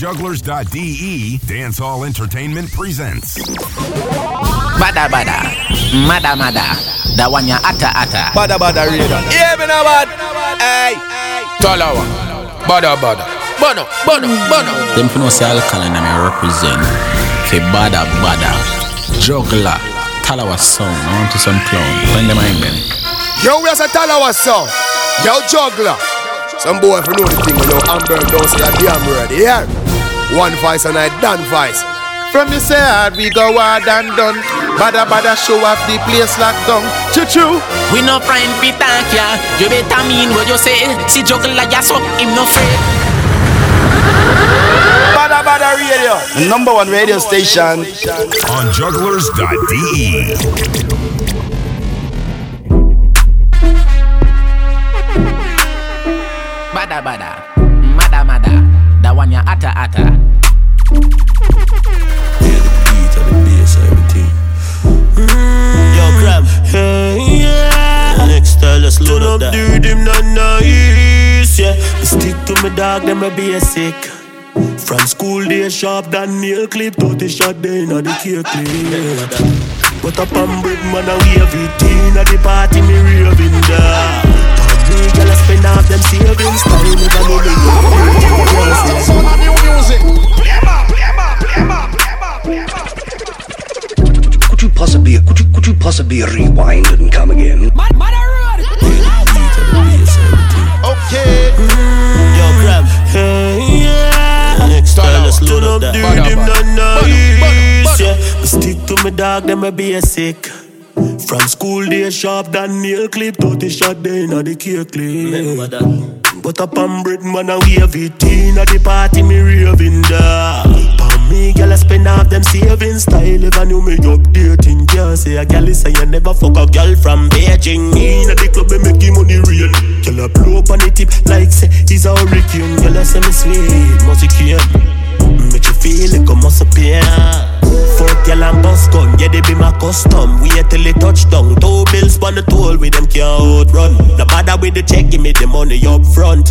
Jugglers.de, Dancehall Entertainment presents Bada Bada, Mada Mada, Dawanya Ata Ata, Bada Bada Radio. Yeah, me no bad. Hey, Talawah, Bada Bada, Bono, Bono, Bono. Them people say Alkaline and I represent for Bada Bada, Juggler, Talawah Sound. I want to some clown. When them I them. Yo, where's a Talawah Sound? Yo, Juggler. Some boy, if you know the thing, you know, Amber don't say a damn word, yeah? One voice and I done voice. From the side, we go hard and done. Bada Bada show off the place locked down. Choo-choo. We no friend, we thank ya. You better mean what you say. See Juggler like ya, so him no afraid. Bada Bada Radio. The number one radio station. On Jugglers.de. Bada Bada, Mada Mada, Dawanya Ata Ata. Yeah, the beat of the bass, everything. Yo, Crab. Hey, yeah. Next time, let's load up that. Turn up, do them not nice, yeah. Stick to me dog, them a basic. From school, they sharp than nail clip. 30 shot, they inna the cake clip. But up and break, man, I wave it. Inna the party, me raving down. Girl, I spend half them savings. Time in the morning. Sound of the music. Play ma. Could you possibly rewind and come again? Mother road. Okay. Yo, Crab. Hey, yeah. Next time, let's load up that. Do them not nice, yeah. Stick to me, dog. Them a basic. From school they sharp than nail clip. 30 shot they inna the cake clip. But up and bread man a wave it. Inna the party me raving da. Pam me gyal a spend half them savings. Style ever new me updating. Can't say a gyal say you never fuck a gyal from Beijing. Inna the club me making money rain. Gyal a blow up on the tip like say he's a hurricane. Gyal a say me sweet music here. Make you feel like a muscle pain. Fuck y'all and bus gun, yeah they be my custom. Wait till they touch down. 2 bills on the toll with them can't outrun. No bother with the check, give me the money up front.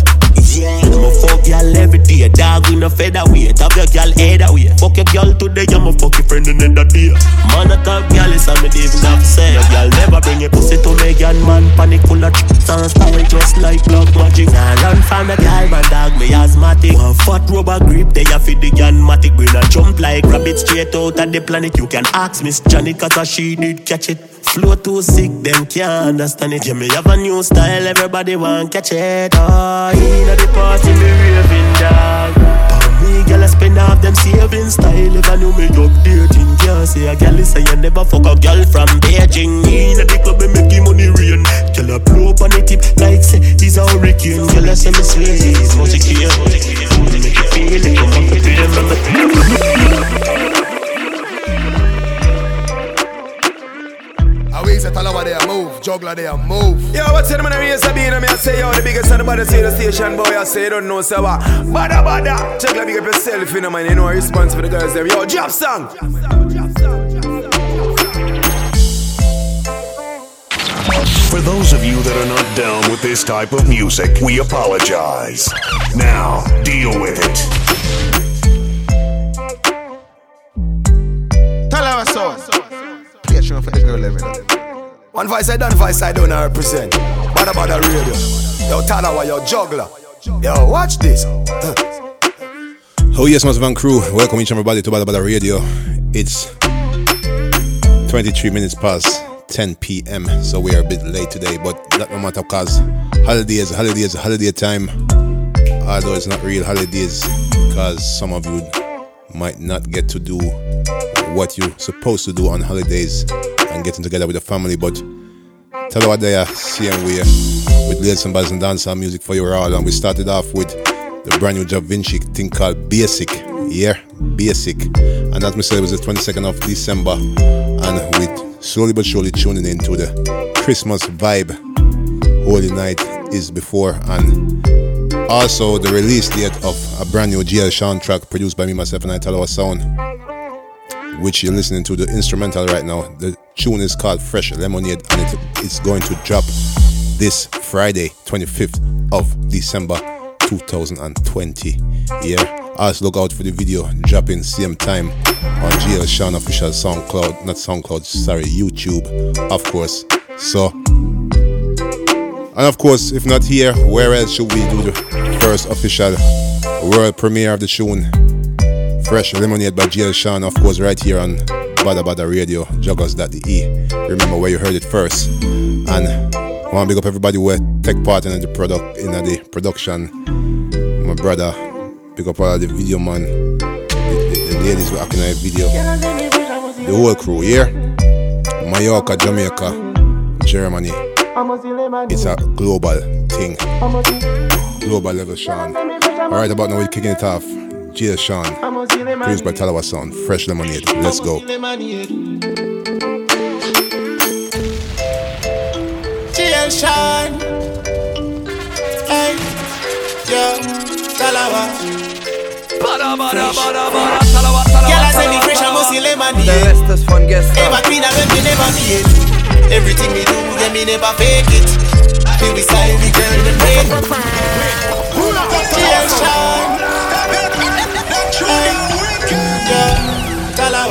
Yeah, I'ma fuck y'all every day. Dog with no featherweight. Have your girl head away. Fuck your girl today, I'ma fuck your friend another day. Man I talk y'all is a me even have said. Your girl never bring your pussy to me and man panic full of and style just like block magic. Nah run from a girl, my dog me asthmatic. One fat rubber grip, they a feed the gun matic. Green a jump like rabbit straight out at the planet. You can ask Miss Janet cause she did catch it. Flow too sick, them can't understand it. Yeah, me have a new style, everybody want catch it. Oh, inna the party, me raving dog. But me, gyal, I spend half them savings. Style ever new, me updating. Can't say a gyal say you never fuck a gyal from Beijing. Inna the club, me making money rain. Gyal, I blow up on the tip like say he's a hurricane. Gyal, I say me sweet, he's music here. Make you feel like you're fucking with them. Always a Talawah there, move, Juggler there, move. Yo, what's it, man? I raise a bean and I say, yo, the biggest son of the station, boy. I say, you don't know, so what? Bada Bada. Juggler, big up yourself, you know, man. You know, response for the girls there. Yo, drop song. For those of you that are not down with this type of music, we apologize. Now, deal with it. Talawah Sound. One voice I done, voice I don't represent. Bada Bada Radio. Yo, Talawah, yo, Juggler. Yo, watch this. Oh yes, Mas Van crew, welcome each and everybody to Bada Bada Radio. It's 23 minutes past 10 p.m. so we are a bit late today, but that no matter cause holiday time. Although it's not real holidays, because some of you might not get to do what you're supposed to do on holidays and getting together with the family, but Talawah there, same way with Ladies and Bass and Dancehall music for you all. And we started off with the brand new Jahvillani thing called Basic. Yeah, Basic. And that myself was the 22nd of December, and with slowly but surely tuning into the Christmas vibe. Holy Night is before, and also the release date of a brand new GL Shawn track produced by me, myself and I, Talawah Sound, which you're listening to the instrumental right now. The tune is called Fresh Lemonade, and it's going to drop this Friday, 25th of December 2020. Yeah, always look out for the video dropping same time on GL Shawn official SoundCloud, not SoundCloud, sorry, YouTube, of course. So, and of course, if not here, where else should we do the first official world premiere of the tune Fresh Lemonade by GL Shawn, of course, right here on Bada Bada Radio, Jugglers.de. Remember where you heard it first. And I want to big up everybody who take part in the product, in the production. My brother, pick up all the video man, the ladies who are acting on the video, the whole crew here, yeah? Mallorca, Jamaica, Germany. It's a global thing, global level Shawn. Alright, about now we're kicking it off. GL Shawn, produced by Talawah Sound, Fresh Lemonade. Let's go. GL Shawn, hey, yeah, Talawah. Bada bada bada bada, Talawah, Talawah, Talawah. Fresh lemonade. The rest is fun, guest. Hey, but me never need. Everything we do, then me never fake it. Till we sign, we girl the brain. GL Shawn.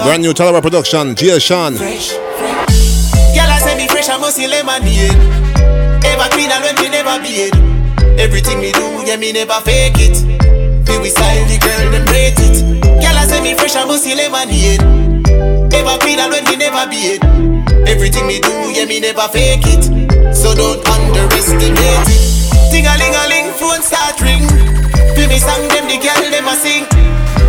Brand new Talawah production, GL Shawn. Girl, I say me fresh, I must see lemonade. Ever clean and when me never beat. Everything me do, yeah, me never fake it. Feel we sign the girl, them rate it. Girl, I say me fresh, I must see lemonade. Ever clean and when me never beat. Everything me do, yeah, me never fake it. So don't underestimate it. Ting-a-ling-a-ling, phone start ring. Feel me sang them, the girl, them a sing.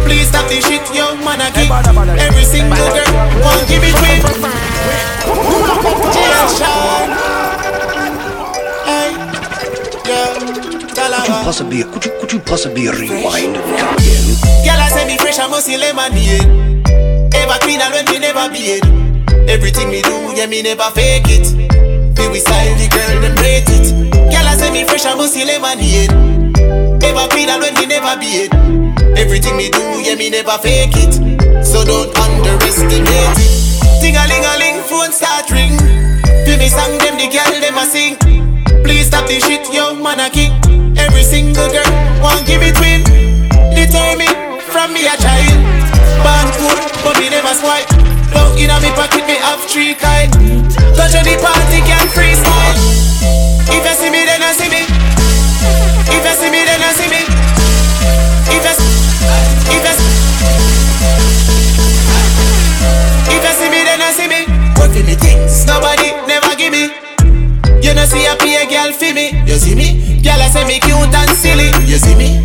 Please stop this shit, yo, man, I give every single girl, won't give it way. GL Shawn, hey, yeah, Talawah. Could you possibly rewind and come again? Girl, I say me fresh, I must see lemonade. Ever clean and when me never beat. Everything me do, yeah, me never fake it. Feel we sign the girl, them rate it. Girl, I say me fresh, I must see lemonade. Ever clean and when me never beat. Everything me do, yeah, me never fake it. So don't underestimate it. Ting-a-ling-a-ling, phone start ring. Feel me sang them, the girl, them a sing. Please stop this shit, yo, man, a kick. Every single girl, won't give it win. Determined, from me a child. Born good, but me never swipe. Now in a me pocket, me have three kind. Touch on the party, can free smile. If you see me, then you see me. If you see me, then you see me. If you see me. If you see me, then you see me. What in the things? Nobody never give me. You know see a pay girl for me. You see me? Girl I say me cute and silly. You see me?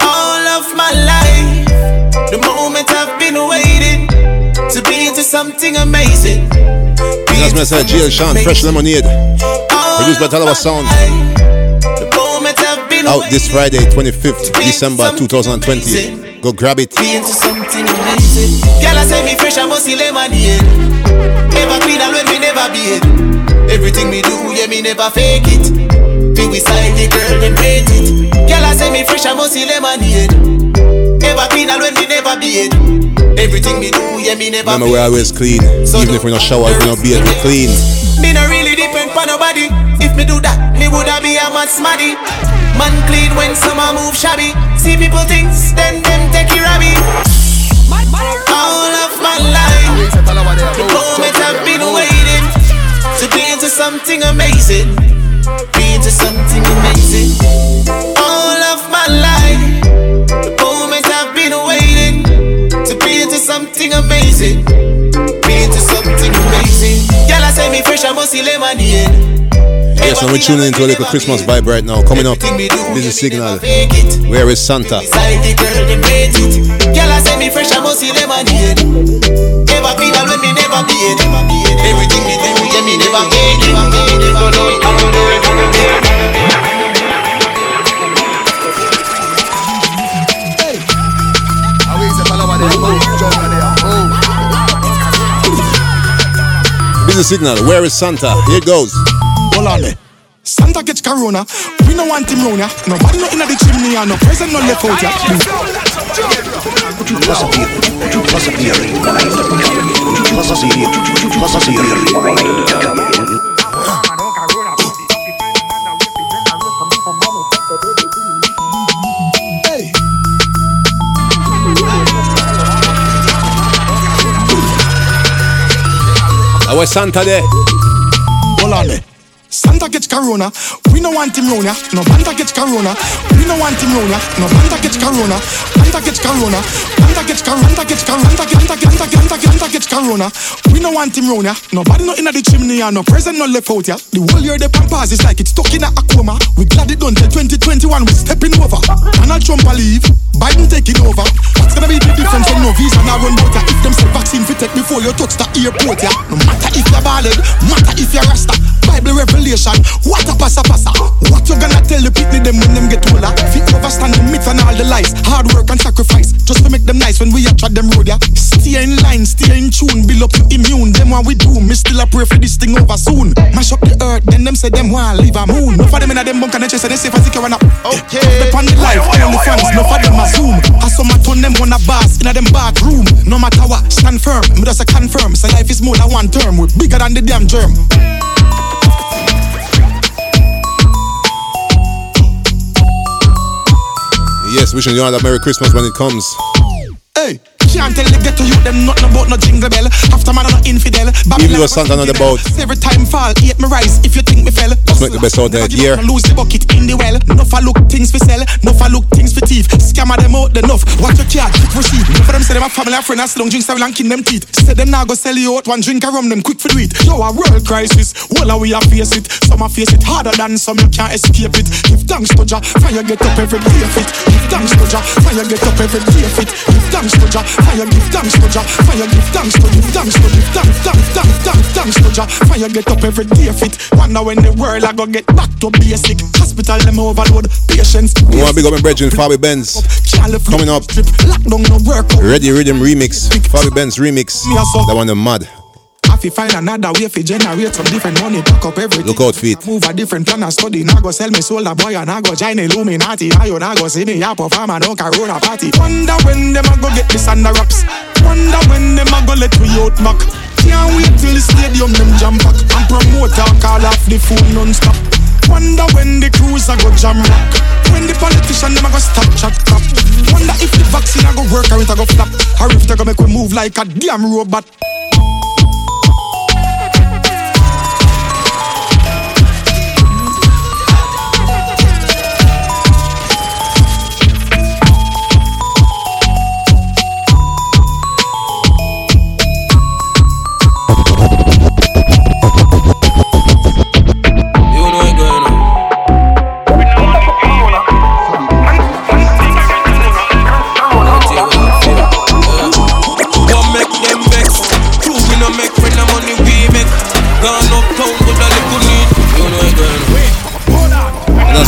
All of my life, the moment I've been waiting to be into something amazing. That's my said GL Shawn, Fresh Lemonade, produced by Talawah Sound. Out this Friday, 25th December 2020. Go grab it. Be into something amazing. Girl, I say me fresh, I must see lemonade. Never clean and when me never be it. Everything me do, yeah, me never fake it. Feel we sign the girl, then rate it. Girl, I say me fresh, I must see lemonade. Never clean and when me never be it. Everything me do, yeah, me never. Remember, we always clean. So even if we not shower, if we not beard, we clean. Me not really depend on nobody. If me do that, me woulda be a mad smaddy. Man clean when summer move shabby. See people things, then them take it rabby. All of my life, the moment I've been waiting to be into something amazing. Be into something amazing. All of my life, the moment I've been waiting to be into something amazing. Be into something amazing. Y'all I say me fresh, I must see lemonade. Yes, and we're tuning into a little Christmas vibe right now. Coming up, Busy Signal. Where is Santa? Busy Signal, where is Santa? Here it goes. Santa gets corona. We no want him round ya. Nobody no inna the chimney and no present no left out ya. Could you possibly rewind? Could you possibly rewind? How was Santa there? Hold on there. Santa gets corona, we no want him round ya. No Santa gets corona, we no want him round ya. No Santa gets corona, Santa gets corona, Santa gets corona, Santa gets corona, Santa gets corona. We no want him round ya. Nobody no inna the chimney ya, no present no left out ya. The whole year the pampas is like it's stuck in a coma. We glad it done till 2021, we stepping over. Donald Trump a leave, Biden taking over. That's gonna be the difference from no visa now run out ya. If them say vaccine fit take before you touch the airport ya. No matter if you're ballad, matter if you're Rasta. Bible revelation, what a passa. What you gonna tell the people them when them get older? If you overstand the myth and all the lies, hard work and sacrifice, just to make them nice when we attract them road, yeah. Stay in line, stay in tune, build up you immune. Them what we do, me still a pray for this thing over soon. Mash up the earth, then them say them wanna leave a moon. No for them in a them bunk and they chase and they say for sick and up. Okay. Up on the life, on the fans, no for them a zoom. I saw my turn them on a bars in a them bathroom. No matter what, stand firm, me just a confirm. Say life is more than one term, we're bigger than the damn germ. Yes, wishing you all a Merry Christmas when it comes. Hey, can't tell the ghetto youth them nothing about no jingle bell. After man I'm not infidel. Even though Santa on the boat. Every time fall, eat me rice if you think me fell. Let's make the best out there, yeah. Lose the bucket in the well. No for look things for sell, no for look things for thief. Scammer them out enough, what you can't receive. For them say them a family and friend and long drinks and kin them teeth. Say them now go sell you out, one drink a rum them quick for do it. Yo, a world crisis, well we a face it. Some a face it harder than some, you can't escape it. Give thanks to Jah, fire get up every day of it. Give thanks to Jah, fire get up every day of it. Give thanks to Jah, fire give thanks to Jah, fire give thanks to give thanks to Jah, fire get up every day of it. Wonder when the world I go get back to basic. Hospital them overload, patience. We want to big up my brethren, Fabi Benz. Coming up, Ready Riddim remix, Fabi Benz remix. That one them mad. If you find another way if you generate some different money, pack up everything. Look out feet. Move a different plan and study. Now go sell me soul a boy and I go join Illuminati. Now you now go see me up perform a no corona party. Wonder when them a go get this under wraps. Wonder when them a go let me out knock. Can't wait till the stadium them jam back and promoter call off the phone non-stop. Wonder when the crews a go jam rock. When the politician them a go stop chat crap. Wonder if the vaccine a go work or it a go flap, or if they go make we move like a damn robot.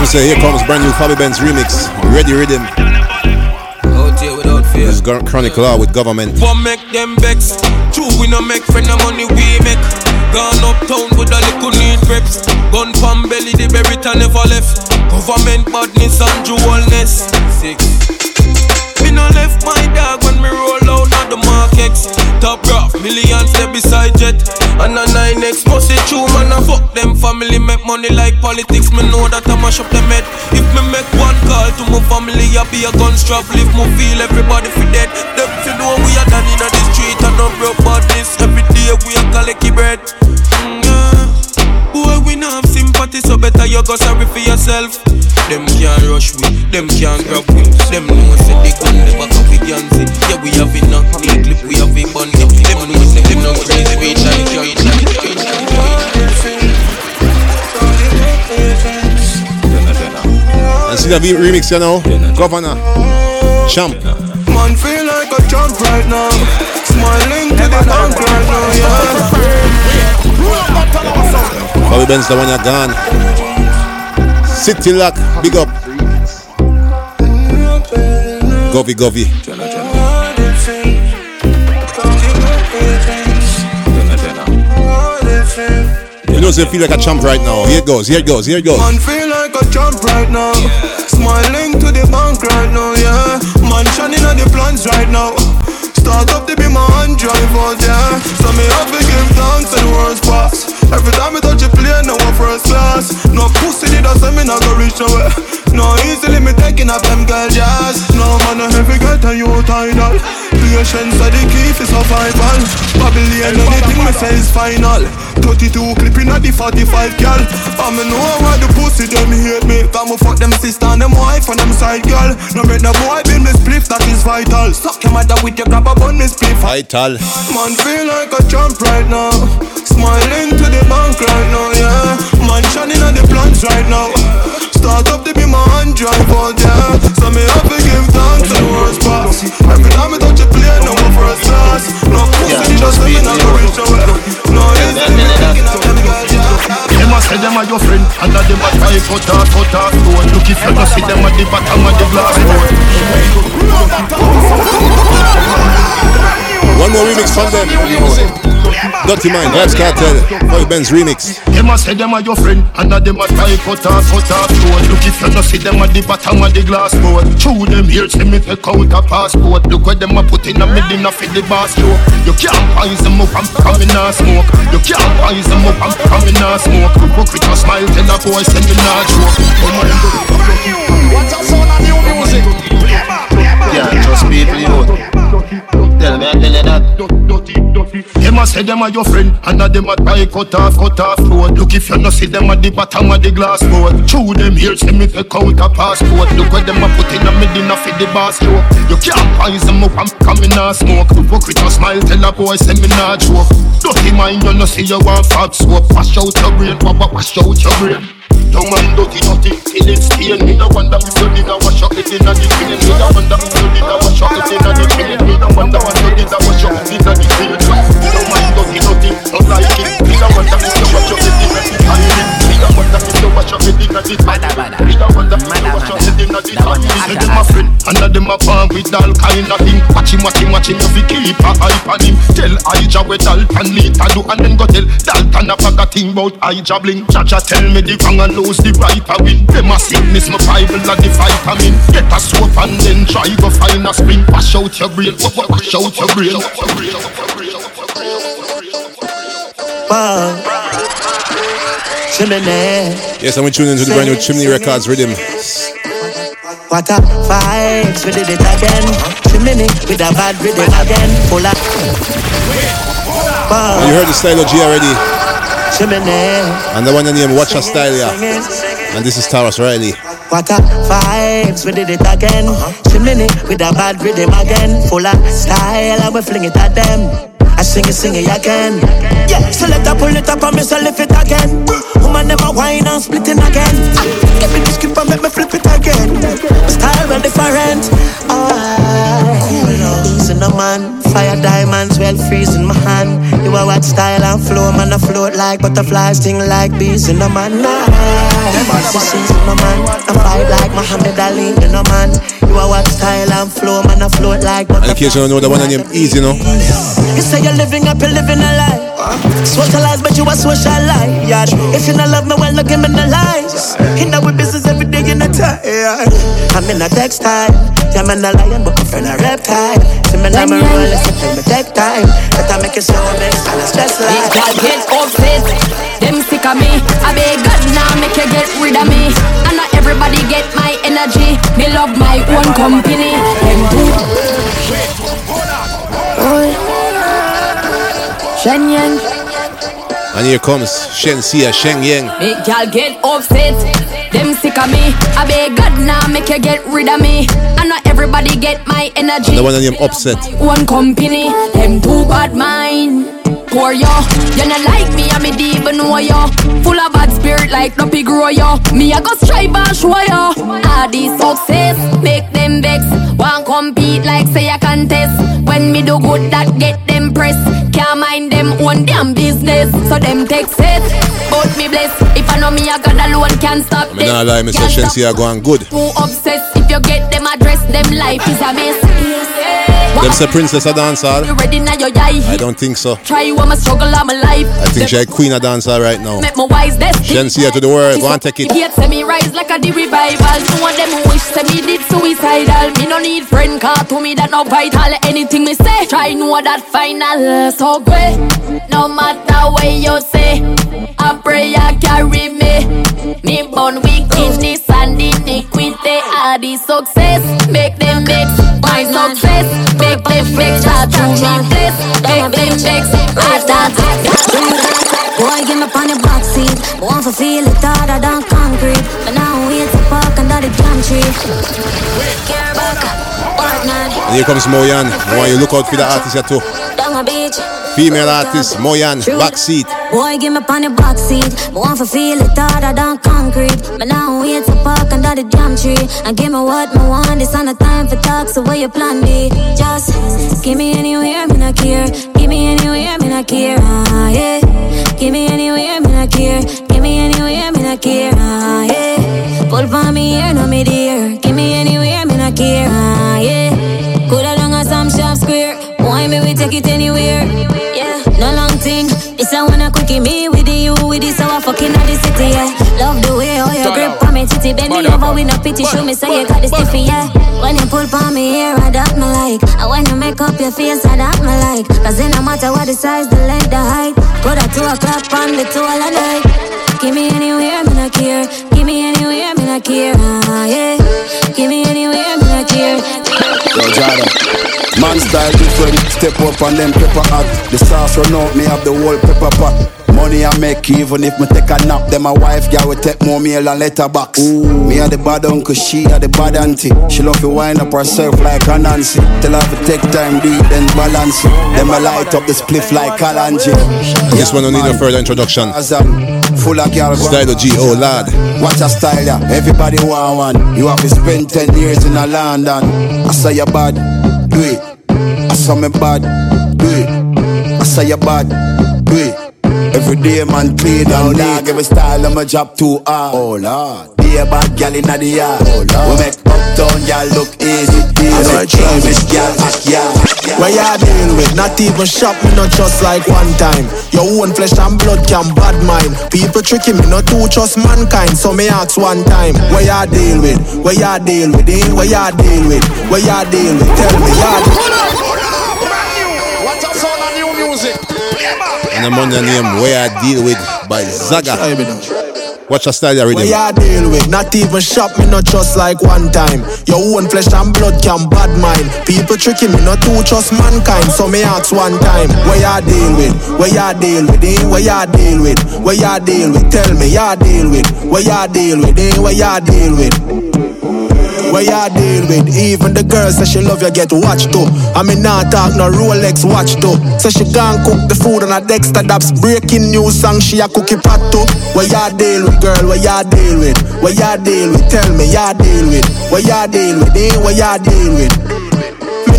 So here comes brand new Fabi Benz remix, Ready Riddim. Out here without fear. This is Chronic Law with Government. What make them vex? True, we no make friend of money we make. Gone uptown with a little need reps. Gun from belly, the berry and never left. Government badness and jewelness. Six. Me no left my dog when me roll out on the markets. Top graph, millions there beside jet. And a 9X must say true man, I fuck them family, make money like politics. Me know that I mash up them head. If me make one call to my family, I be a gun strap, leave me feel everybody for dead. Them fi know we are done in the street and no broke badness. Every day we are collecting bread. Boy, we not have sympathy, so better you go sorry for yourself. Them can't rush we, them can't grab we. Them know say they gun the back of we can see. Yeah, we have it now, we clip, we have it bun. Them know say them know say they be see the remix, you know, Govana, champ. Man feel like a champ right now, smiling to the bank right now, yeah. Fabi Benz, the one you're gone. City Lock, big up. Govy. You know, they feel like a champ right now. Here it goes. Man feel like a champ right now. Smiling to the bank right now, yeah. Man shining on the plans right now. Start up to be my hand drive out, yeah. So me have to give thanks and words pass. Every time I touch a plane, now I'm first class. No pussy, they don't say me not go reach nowhere. No easily me taking up them girl jazz. No man, I have to get a new title. Patience are the key for survival. Babylon, anything me say is final. 32 clipping at the 45 girl. I me know why the pussy them hate me. Cause me fuck them sister and them wife and them side girl. No make no boy build me spliff, that is vital. Suck your mother with your grab a bun me spliff. Vital. Man feel like a champ right now. Smiling to the bank right now, yeah. Man shining on the plants right now. Start up to be my hand drive out, yeah. So me have to give thanks to the worst box. Every time I touch a player, no one first class. No pussy, just me, no rich away. No easy, me thinking of them girls, yeah. Them a say them are your friend, and that them a try cut out road. Look if you don't see them at the bottom of the glass road. One more remix from them. Dirty Mind, Raps Cartel, Fabi Benz remix. Them a say them are your friend, and that them a try cut out road. Look if you don't see them at the bottom of the glass road. Chew them here, see me take out a passport. Look what them a put in a middle of the basket. You can't poison me from coming and smoke. You can't poison me from coming and smoke. Look with a smile, tell a boy, send me a joke. What's a sound of new music? Yeah, just people you know. Tell me, tell you that. Them a say them are your friend, and that them a try cut off road. Look if you no see them at the bottom of the glass road. Chew them here, see me take out a passport. Look what them a put in a middle of the basket. You can't poison me from coming and smoke. Look with a smile, tell a boy, send me a joke. Dirty Mind, you no see you want fab soap. Wash out your brain, Papa, wash out your brain. Don't mind dirty, till it's stain. Me no wonder if you did a wash up it in a the killing. Me no wonder if you did a wash up it in a the killing. Me no wonder if you did a wash up it in a the killing. Don't mind dirty, don't like it. Me no wonder if you wash up it in a the killing. Me no wonder if you wash up it in a the killing. Me no wonder if you wash up it in a the killing. Say them a friend, and them a fan with all kind of thing. Watch him, if you keep a eye on him. Tell Ija what Dalton need to do, and then go tell Dalton a bag a thing bout Ija bling. Jaja tell me the wrong and lose the right I win. Them a sickness, my Bible and the vitamin. Get a soap and then try go find a spring. Wash out your brain. Yes, I'm tuning into the brand new Chimney Records Riddim. What a fight, we did it again. Chimney with a bad rhythm again. Pull up. You heard the Stylo G already. And the one in the name Watcha Style, yeah. And this is Tarrus Riley. What a vibes, we did it again. Chimney with a bad rhythm again. Full of style and we fling it at them. I sing it again. Yeah, so let her pull it up and me so lift it again. Woman never whine and splitting again. Give me the skip and make me flip it again. Style and different. Losing a man, fire diamonds, well freezing my hand. You are what style and flow, man. I float like butterflies, sting like bees in a man. Positions in a man, I fight like Muhammad Ali in a man. You are what style and flow, man. I float like butterflies. In case you don't know, the one on him easy, you know. You say you're living up, you're living a lie. Socialize, but you are socialite. Yeah. If you don't love me, well, look him in the lies. You know we business every day in the time. I'm in a textile. Yeah, I'm in a lion, but I'm from a reptile. See me now, I'm a roll, let's play my tech time. Let I make it show, I'm in a stress life. These guys get obsessed. Them sick of me. I beg God now, make you get rid of me. And not everybody get my energy. Me love my own company. Them too. Oh. And here comes Shenseea, Shenyang. Make y'all get upset. Them sick of me. I beg God now, make you get rid of me. And not everybody get my energy. And the one of them upset. One company, them two bad mind. Poor yo, you not like me, I me even know yo. Full of bad spirit like Loppy grow yo. Me I go strive and show yo. All these success make them vex. Won't compete like say a contest. When me do good that get them press. Can't mind them own damn business. So them take set, but me bless. If I know me I God alone can't stop them. I lie, Mr. Shenseea going good. Too obsessed, if you get them address, them life is a mess. Them say princess a dancehall. I don't think so. Try one, my struggle on my life. I think she's a queen a dancehall right now. Met my wise Shenseea to the world. Go and take it. Hate say me rise like a de revival. No one them wish say me did suicidal. Me no need friend car to me that no vital. Anything me say, try know that final. So great, no matter what you say, a prayer carry me. Me born wickedness and iniquity. All the success make them mix. My success make them bricks, shot, cheap flips, big chicks, hot dogs. Boy, give me up on your back seat. Want to feel it harder than concrete. But now we hit the park under the country. Care back, partner. Here comes Moyann. Why you look out for the artist at all? Down a beach. Female artist, Moyann, backseat. Boy, give me up on the backseat. Want to feel it harder than concrete. But now we at the park under the damn tree. And give me what me want. It's not time for talks. So where your plan be? Just give me anywhere, me not care. Give me anywhere, me not care. Ah, yeah. Give me anywhere, me not care. Give me anywhere, me not care. Ah, yeah. Pull for me here, no me dear. Give me anywhere, me not care. Ah, yeah. Could I long as some shop square? Why me we take it anywhere? No long thing, it's a wanna cookie me with the you with this how I fucking out the city, yeah. Love the way how you grip on me titty, baby, over with no pity, show me so you got the stiffy, yeah. When you pull on me here, I that me like, and when you make up your face, I that me like, cause it no matter what the size, the length, the height, go to 2 o'clock on the two all night. Give me anywhere, me not care. Give me anywhere, me not care. Ah, yeah. Give me anywhere, me not care. Yo, Jada. Man style different, step up and then pepper hot. The sauce run out, me have the whole pepper pot. Money I make even if me take a nap. Then my wife, girl, will take more meal and letterbox. Ooh. Me are the bad uncle, she are the bad auntie. She love to wind up herself like a Nancy. Tell her to take time, do it, then balance it. Then I light up the spliff like Kalanji. This one don't need no further introduction. Full of girl, Stylo G, oh lad. Watch a style, yeah. Everybody want one. You have to spend 10 years in a London. I say you're bad. Do it. I saw me bad. Do it. I saw you bad. Do it. Every day man play down there. Give a style and my job too hard. Oh lord. Be a bad gal in the yard. Oh lord. We make uptown y'all look easy. I make English y'all act y'all. Where y'all deal with? Not even shop me not just like one time. Your own flesh and blood can bad mine. People tricking me not to trust mankind. So me ask one time. Where y'all deal with? Where y'all deal with? Where y'all deal with? Where y'all deal with? Tell me y'all. What a sound of new music. And I'm on the name Where I Deal With by Zagga. Watch a style already. Where ya deal with? Not even shop me, not just like one time. Your own flesh and blood can bad mine. People tricking me, not to trust mankind. So me ask one time. Where ya deal with? Where ya deal with? Where ya deal with? Where ya deal with? Tell me ya deal with. Where ya deal with? Where ya deal with? Where you deal with, even the girl says she love you get watched too. I mean not talk no Rolex watch too. So she can't cook the food on a Dexter Dabs. Breaking new song she a cookie pot too. Where you deal with girl, where you deal with? Where you deal with, tell me you deal with? Where you deal with, where you deal with?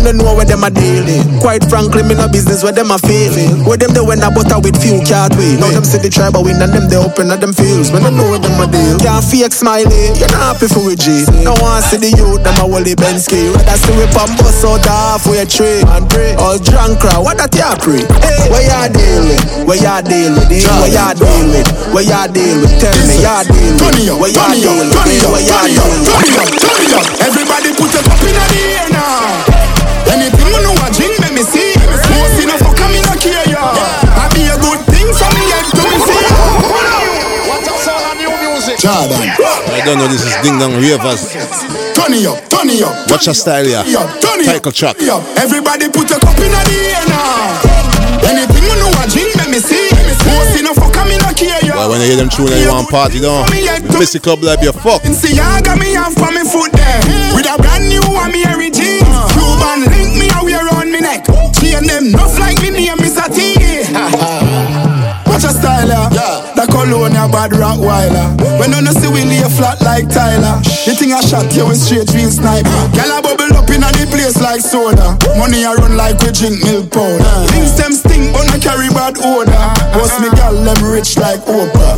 No know where them a dealing. Quite frankly, me no business where them a feeling. Where them they when I butter with few can't win. Now them see the tribe a win and them they open at them fields. When I know where them a deal. Can't fake smiling. You're not happy for with G. No one see the youth them a Wally Bensky. Rather see we pump bus out the halfway tree. And pray all drunk crowd. What that ya pray? Hey, where ya dealing? Where ya deal with? Where ya deal with? Where ya deal with? Tell me ya deal with. Where ya deal with? Where ya deal with? Everybody put your cup in the air now. Anything you know I drink, let me see. Most in a fucker, me not care, y'all. I be a good thing from me head to me see. What a sound of new music. Jordan. I don't know, this is Ding Dong Ravers. Turn it up. Watch your style, yeah. Title track. Everybody put a cup in the air now. Anything you know I drink, let me see. Most in a fucker, me not care, y'all. Well, when you hear them tune and you want party, don't. Miss the club like you're fucked. In Siaga, me have for me foot there. With a brand new one, me every jeans. Cuban link me a wear on me neck. She and them nuff like me name Mr. T. Watch a styler, yeah. The Colonia bad Rottweiler. When you see we lay flat like Tyler. The thing I shot you in straight dream sniper. Girl I bubble up in a the place like soda. Money I run like we drink milk powder. Things them stink but I carry bad odor. Boss me girl them rich like Oprah.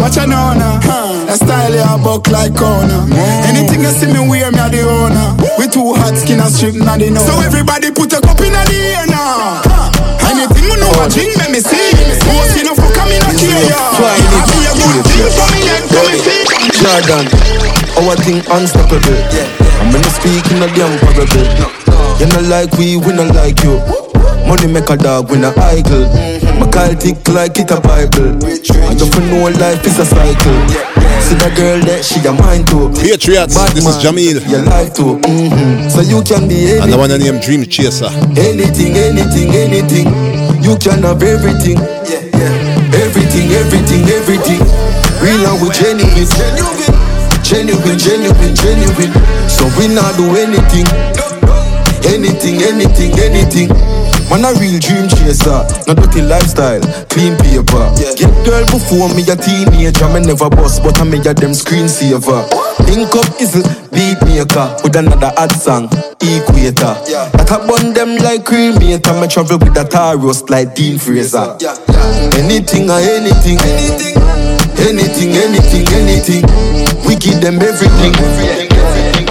Watch a nona. The style ya buck like corner. Anything you see me wear me a the owner. We too hot skin and strip na the know. So everybody put a cup in a the air now. Anything you know I drink me see. Most you know fuck me not care ya. I be a good thing for me and for me see. Jordan, our thing unstoppable. I'm gonna speak in a damn parable. You know like we not like you. Money make a dog win a idol. My call tick like it a Bible. I don't know life is a cycle. See the girl that she a mind to. Patriots, bad this man, is Jamil. You like to, mm-hmm. So you can be anything. And the one named Dream Chaser. Anything, anything, anything. You can have everything. Yeah, yeah. Everything, everything, everything. Real and with genuine. Genuine, genuine, genuine. So we not do anything. Anything, anything, anything. Man a real dream chaser, not dirty lifestyle, clean paper. Yeah. Get girl before me a teenager, me never bust, but I me a them screensaver. Link up is a beat maker, with another ad song, Equator. Yeah. That I burn them like cremator, me travel with a Tarrus like Dean Fraser. Yeah. Yeah. Anything or anything, anything, anything, anything, anything. We give them everything, everything, everything.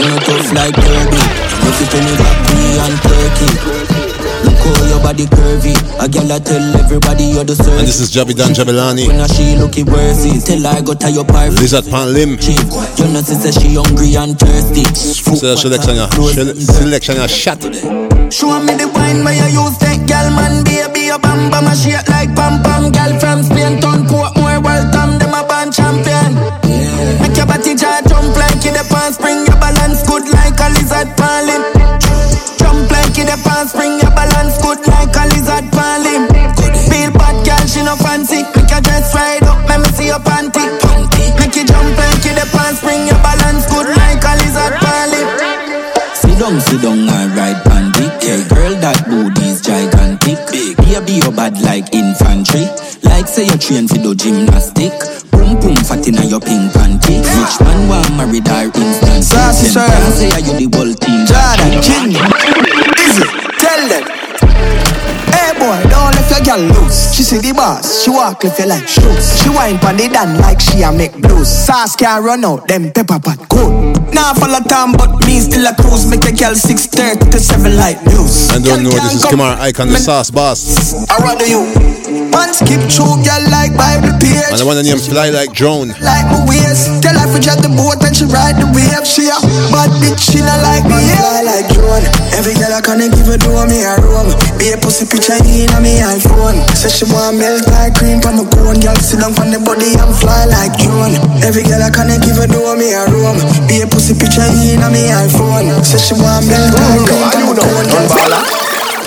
You're not tough like Kirby. You fit on the back and turkey. Look how your body curvy. A girl I tell everybody you're the surgeon. And this is Javi Dan Jahvillani. When I she looking worthy. Till I got tie your pipe. Lizard pan limb. You know she says she hungry and thirsty. So selection a shot. Show me the wine where you use that girl man. Baby a bam bam a shake like pam pam. Girl from Spain turn Portmore Waltham. Them a band champion. Make your body jaw jump like in the pan spring. Your balance good like a lizard pan limb. Jump like in the pan spring. Your balance good like a lizard pan limb. Feel bad girl she no fancy. Make your dress ride up. Let me see your panty. Make you jump like in the pan spring. Your balance good like a lizard pan limb. Sit down and ride panty. Yeah, girl that booty's gigantic. Big. Baby you bad like infantry. Like say you train for do gymnastic. Boom boom fat inna your pink panty. Which man want marry her instant? Sassy sir, say you the whole team. Jordan King, easy, tell them. Hey boy, don't let your girl loose. She see the boss, she walk with you like shoes. She wine pon the dan like she a make blues. Sass can't run out, them pepper pot cool. Now nah, follow time, but me still a cruise. Make a girl 6:30 to 7 like news. I don't know, this is Kimar, Icon, the sauce boss. I rather you. Man skip through girl like Bible page. And the one that named fly like drone. Like my waist. Tell her to jet the boat and she ride the wave. She a bad bitch, she not like me. Fly like drone. Every girl I can't give a door, me a room. Be a pussy picture in on me iPhone. Say she want milk like cream from a cone. Girl sit down from the body and fly like drone. Every girl I can't give a door, me a room. Be a pussy picture in on me iPhone. Say she want milk like cream from a cone. Girl sit down.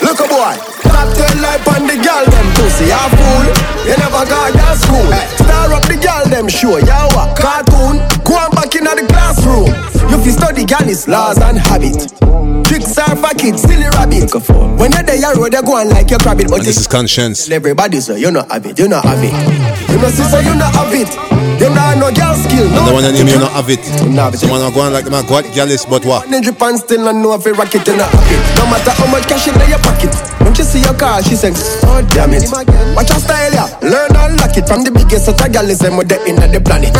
Look a boy. Top 10 life on the girl them pussy. Ya fool. You never got your school. Star up the girl them show. Ya what? Cartoon. Go on back in the classroom. You fi study girl is laws and habit. Tricks are for kids, silly rabbit. When you're there, you're road, you're going like your rabbit. But this is conscience. Everybody so you not have it, you not have it. You know sister, you not have it. You not have no girl skill. No. And the one that name you not have it. Someone are going like my god gallus, but what? And you pan still not know if you rock it, you not have it. No matter how much cash in your pocket. When she see your car, she says, oh damn it. Watch your style, yeah. Learn and lock it from the biggest of the gallus and with the end of the planet.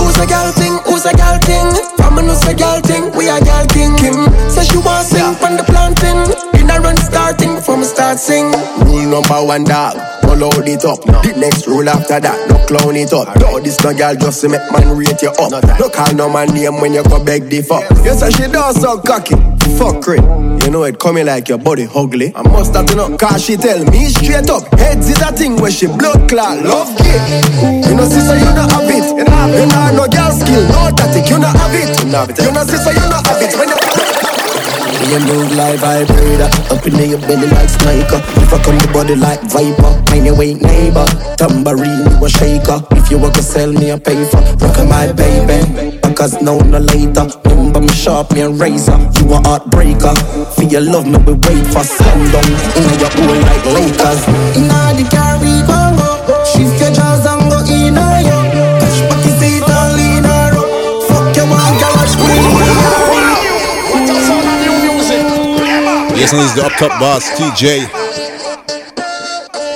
Who's a girl thing? Who's a girl thing? From a who's a girl thing? We are girl king. Kim says she wants sing from the planting. In a run starting from start sing. Rule number one dog, follow it up. No. The next rule after that, no clown it up. No right. This no girl just to make man rate you up. Right. No call no man name when you go beg the fuck. Yes. You say she does so cocky, fuck it. You know it coming like your body ugly. I must have done up, cause she tell me straight up. Heads is a thing where she blood clot, love gay. You know sister you don't have it. You don't have no girl skill, no tactic, you don't have it. You know sister you don't have it. When you move like vibrator, up in your belly like sniper. If I come the body like viper, mind your way neighbor. Tambourine you a shaker. If you want to sell me a paper, rock my baby. Cause no, no later. Remember me sharp, me a razor. You a heartbreaker. For your love, me we wait for sundown. In your own like Lakers. In the carry go. Shift your jaws and go in a yo. Touch back your seat and lean her up. Fuck your one garage queen. Yes, and this is the up-top boss, T.J.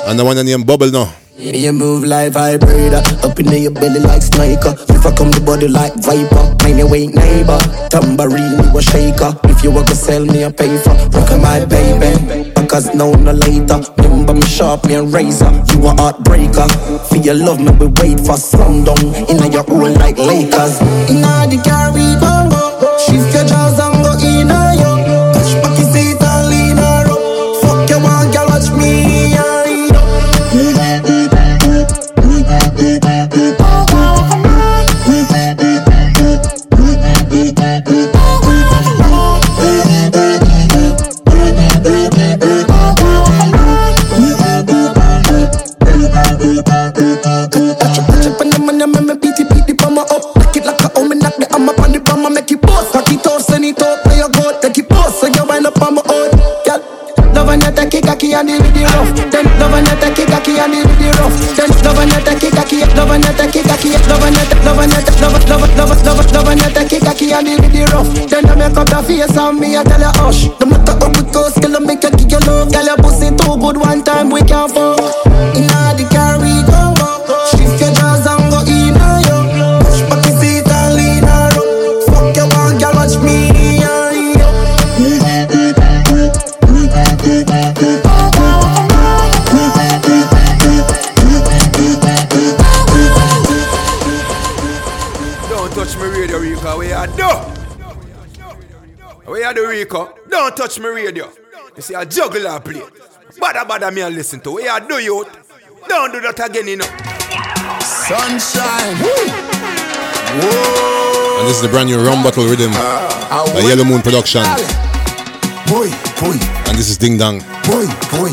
And the one that named Bubble now. You move like vibrator, up in your belly like sniper. If I come the body like viper, mind your way neighbor. Tambourine you a shaker. If you want to sell me a paper, rock my baby. Cause no, no later. Remember me sharp, me a razor. You a heartbreaker. For your love, me we wait for sundown. In your own like Lakers. In the carry go. Shift your jaws and go in a yo. Touch back your seat and lean her up. Fuck your one girl, watch me and eat up. Then you make up the face on me, I tell you hush. Them look up with ghosts, girl, I make you kick your love. Girl, your pussy too good, one time we can't fuck. In the car we go, shift your jaws and go in a yo. Push back your feet and lean her up. Fuck your one, girl, watch me in yo. Don't touch me radio, Rico, we are done. We are the Rico. Don't touch me radio. You see, I juggle and play. Bada bada me and listen to. We are do you. Don't do that again, you know. Sunshine. Woo. Whoa. And this is the brand new Rum Bottle Riddim by Yellow Moon Production. Boy, boy. And this is Ding Dong. Boy, boy.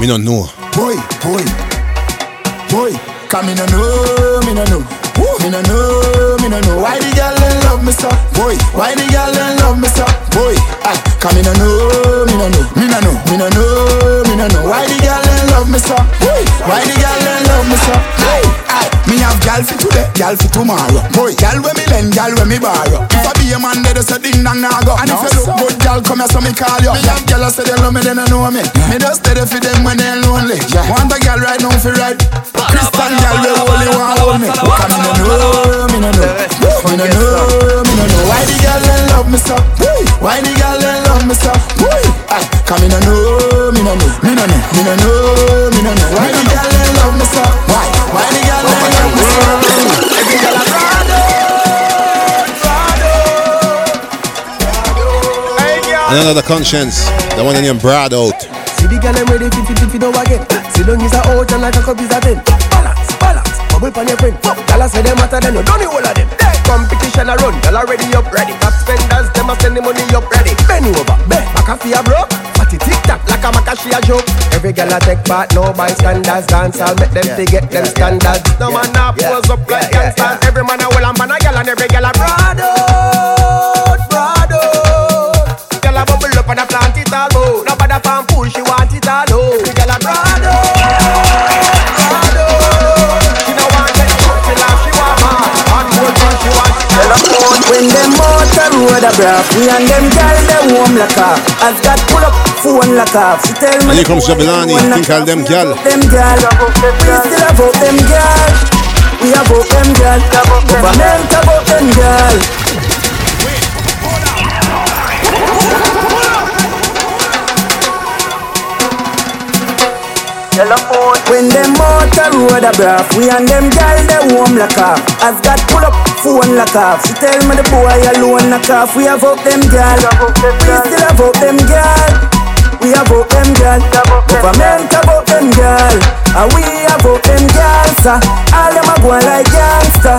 Me no know. Boy, boy. Boy. Come in and know, me no know. Me no know why the girl don't love me so, boy. Why the girl don't love me so, boy. Ah, come me no know, me no know, me no know, me no know, me no know why the girl don't love me so, boy. Why the girl don't love me so, boy. Ah, me have girl for today, girl for tomorrow, boy. Girl when me lend, girl when me borrow. If I be a man, they just a ding dong now go. And if you look good, girl come here so me call you. Me have girl I say they love me, they no know me. Me just steady for them when they lonely. Want a girl right now for right. Christian girl they only want hold me. Me no know why the girl don't love me so? Why the girl don't love me so? Come in and know, me no know why the girl don't love me so? Why the girl don't love me so? Every girl a brado. And another Conscience, the one named Brad out. See the girl I'm ready fit over again. See long is a out and like a cup is a ten. Balance. Bubble pan your friend. Y'all say them matter then you don't need all of them. Competition a run, y'all already up ready. Top spenders, them a spend the money up ready. Bend over, bend, back a fear bro. Fatty tick tap, like a maca she a joke. Every girl a take part, no bystanders. Dance, I'll make them forget them standards. No man a pose up like gangsters. Every man a well and man a girl and every girl a brado, brado. Girl a bubble up and a plant it all low. No bad a fan fool, she want it all low. Every girl a brado. When them motor road a breath, we and them girl them warm like off. As God pull up, phone like off. She tell me, and here comes Jahvillani, think all them girl. We still have hope them girl. We have hope them girl. Government have hope them girl. When them motor road a breath, we and them girl them warm like off. As God pull up, phone lock off. She tell me the boy alone knock off. We have up them girl. We still have up them girl. We have up them girl. Government have up them girl. And we have up them girls. All them are going like gangster.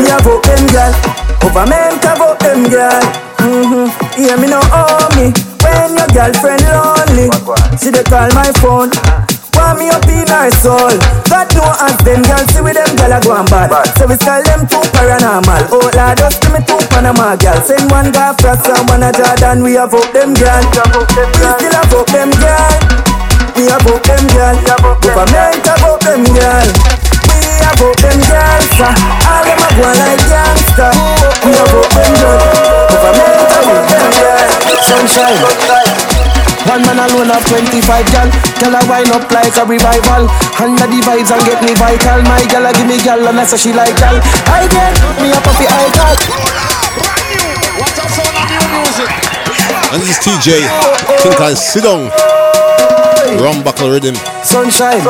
We have up them girl. Government have up them girl. Hear me now, oh me. When your girlfriend lonely, she dey call my phone. Want me up in her soul. God know as them girls see with them girl a go and bad. So we style them too paranormal. Oh lad, just give me two Panama girl. Send one guy frost and one a Jordan. We have up them girl. We still have up them girl. We have up them girl. Government have up them girl. We have up them girls. All them a go like gangster. We have up them girl. Government have up them girl. Sunshine. One man alone have 25 gal. Tell her wind up like a revival. Under the vibes and get me vital. My gal a give me gal and I say she like gal. I get me a puppy I call. Brand new. What's up sound of new music? And this is T.J. Think I'll sit down. Rum Bottle Riddim. Sunshine.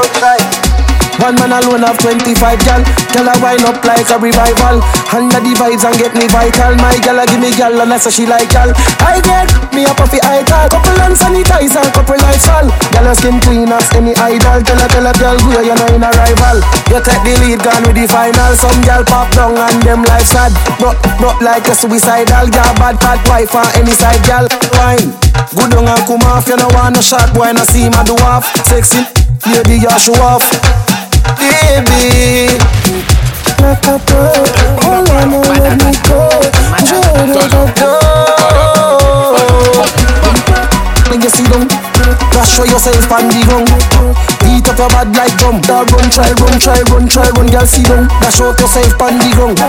One man alone have 25 gal. Tell her wind up like a revival. Under the vibes and get me vital. My gal a give me gal and I say she like gal. I get me a puffy eye call. Couple and sanitizer, couple lifestyle. Gal her skin clean as any idol. Tell her gal where you know in a rival. You take the lead gone with the final. Some gal pop down and them life sad. Not like a suicidal gal. Bad wife on any side gal. Wine, good on and come off. You know want no shot boy no see my do off. Sexy lady you show off. Baby, let her go. All I know, let me go. Let me go. Crash for yourself and the ground. Beat Beat up your bad like drum. Dog run, try, run, try, run, try, run. Girl, see down. Dash out yourself, pandy ground.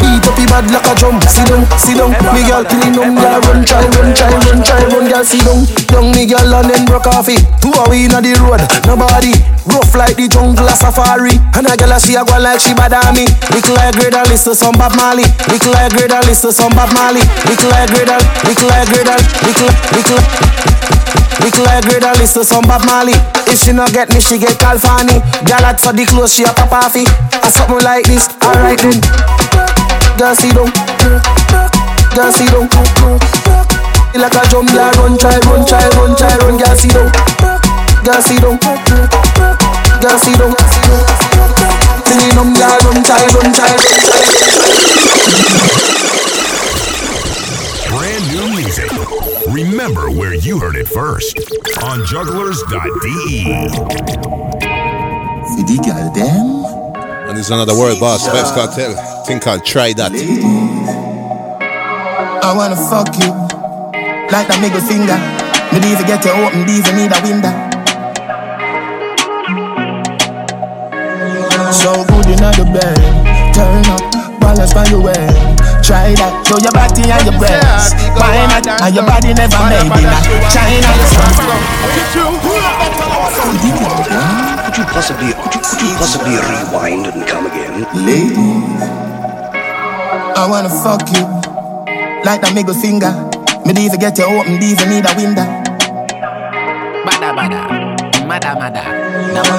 Beat up your bad like a drum. See down, see down. Me girl killing them. Girl, run, try, run, try, run, try, run. Girl, see down. Young me girl and then broke off it. Two away inna the road. Nobody rough like the jungle a safari. And a girl she a go like she bad at me. Lick like Greater, listen some Bob Marley. Lick like Greater, listen some Bob Marley. Lick like Greater, lick like Greater, lick like Greater, listen some Bob Marley. If she not get me, she get Calfani. Girl at for the clothes, she a pop off it. A something like this, alright then. Girl see down, girl see down. Like a drum, girl run, try, run, try, run, try, run, girl see down, girl see down, girl see down. Singing on, girl run, try, run, try, run. Brand new music. Remember where you heard it first on Jugglers.de. See the girl them. And there's another word, boss. Vibes Cartel. Think I'll try that. I wanna fuck you like a middle finger. Me need to get you open, these you need a window. So good in the bed, turn up, balance by your way. Try that, show your body and your breasts. Why not? And your body never made in China. Could you possibly rewind and come again? Lady, I wanna fuck you like a middle finger. Me need to get you open, these you need a window. Bada bada, mada mada.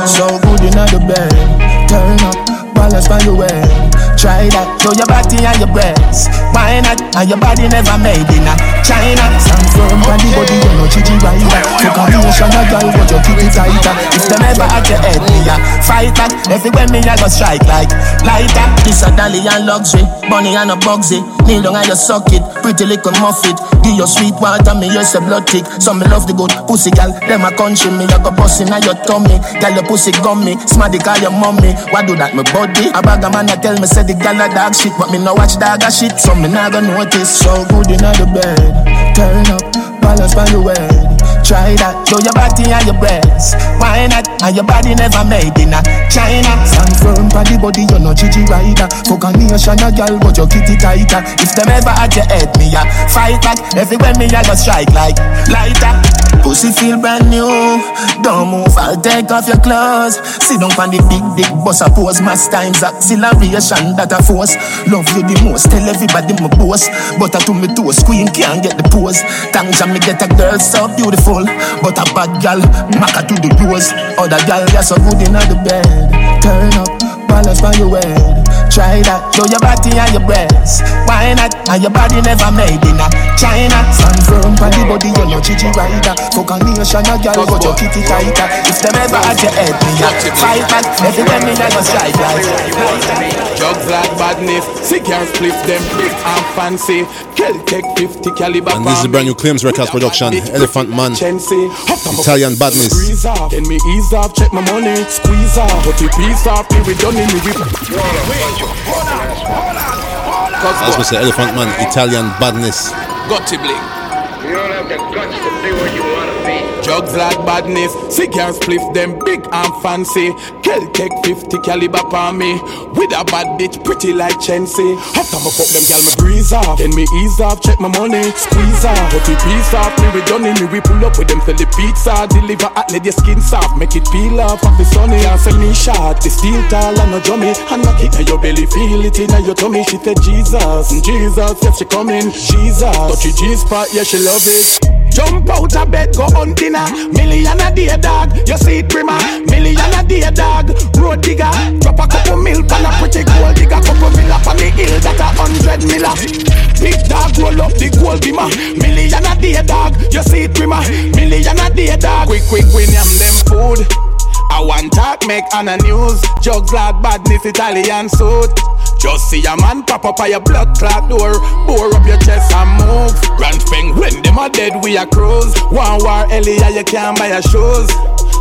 So good in the bed, turn up, balance by your way. Try that, show your body and your breasts. Why not? And your body never made in China. Stand firm on the body, you know Gigi Rider. Took a nation of girl, but your kitty tighter. If them ever at your head, me a fight back. Everywhere me a go strike like lighter. This a dolly and luxury, bunny and a bugsy. Kneel down and you suck it, pretty little muffet. Give your sweet water, me use a blood tick. Some me love the good pussy gal, them a country me. You go bustin' at your tummy, tell your pussy gummy. Smarty call your mommy, why do that my body? A bag a man a tell me say the gal a dog shit, but me no watch dog a shit. So me nah go notice. So good inna the bed, turn up, balance by your way. Try that, show your body and your breasts. Why not? And your body never made in China. Stand firm by the body, you're no Gigi Rider. Fuck on me, you shall not girl, but your kitty tighter. If them ever at your head, me a fight back. Everywhere me a go strike like lighter. Pussy feel brand new. Don't move, I'll take off your clothes. Sit down on the big dick, boss I pose. Mass times acceleration that I force. Love you the most, tell everybody my boss. Butter to me toast, queen can't get the pose. Thank Jamil, get a girl so beautiful. But a bad gal, maca to the rose. Other gal, you're so good in the bed. Turn up, balance by your way. Try that, show your body and your breasts. Why not? And your body never made in China. Stand firm by the body, you're no Gigi Rider. Fuck on me, you shall not girl, but your kitty tighter. If them ever at your head, me a fight back. Everywhere me, I go strike like Jugs like bad niff, cigars flip them big and fancy. Keltec 50 caliber. And this is a brand new Claims Records production, Elephant Man, Italian badness. Squeeze off, get me ease off, check my money. Squeeze off, but the piece off, here we done in the whip. That's Mr. Elephant Man, Italian badness. Got to blink. You don't have the guts to be what you want to be. Jugs like badness, cigars spliff them big and fancy. Keltec 50 caliber for me. With a bad bitch, pretty like Shenseea. After I fuck them, girl, me breeze off. Then me ease off, check my money. Squeeze off, but the piece off. Me we done in me, we pull up with them for the pizza. Deliver at let your skin soft. Make it peel off of the sunny. And send me shot, the steel tall and no drummy. And knock it in your belly, feel it in your tummy. She said Jesus, Jesus, yes she coming. Jesus, touch your G-spot, yeah she love it. Jump out of bed, go on dinner. Million a day dog, you see it prima. Million a day dog. Road digger, drop a couple milk and a pretty gold digger. Couple mil up on the hill, that a 100 miller. Big dog roll up the gold beamer. Million a day dog, you see it prima. Million a day dog. Quick, we name them food. I want talk, make an a news. Jugs like badness, Italian suit. Just see a man pop up at your blood clot door. Bore up your chest and move. Grand Feng, when them are dead, we a cruise. One war earlier, you can't buy your shoes.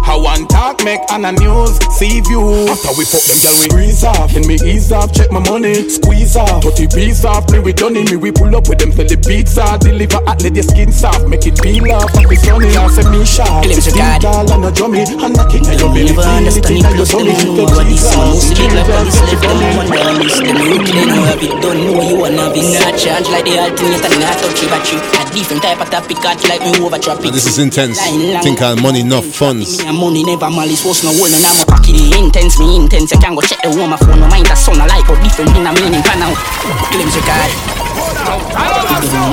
I want talk, make on the news, see views. After we fuck them, girl, we squeeze off. Then me ease off, check my money, squeeze off. 30 pieces off, play with Donnie. Me, we pull up with them, sell the pizza. Deliver at let your skin soft, make it peel off. Happy sunny, I'll send me sharp. $15 and a drummy, and I kick at your belly. Anything at your tummy. What is most legal for this level? One is the new clean, you have it done, no, you wanna be not charged like the alternate and not touchy battery. A different type of topic, cut like me over traffic. This is intense. Think I'll money enough funds. Money never malice was no one and I'm a pocket intense, me intense. I can go check the woman phone, no mind that sound alike or different in a meaning pan out. Claims Records. They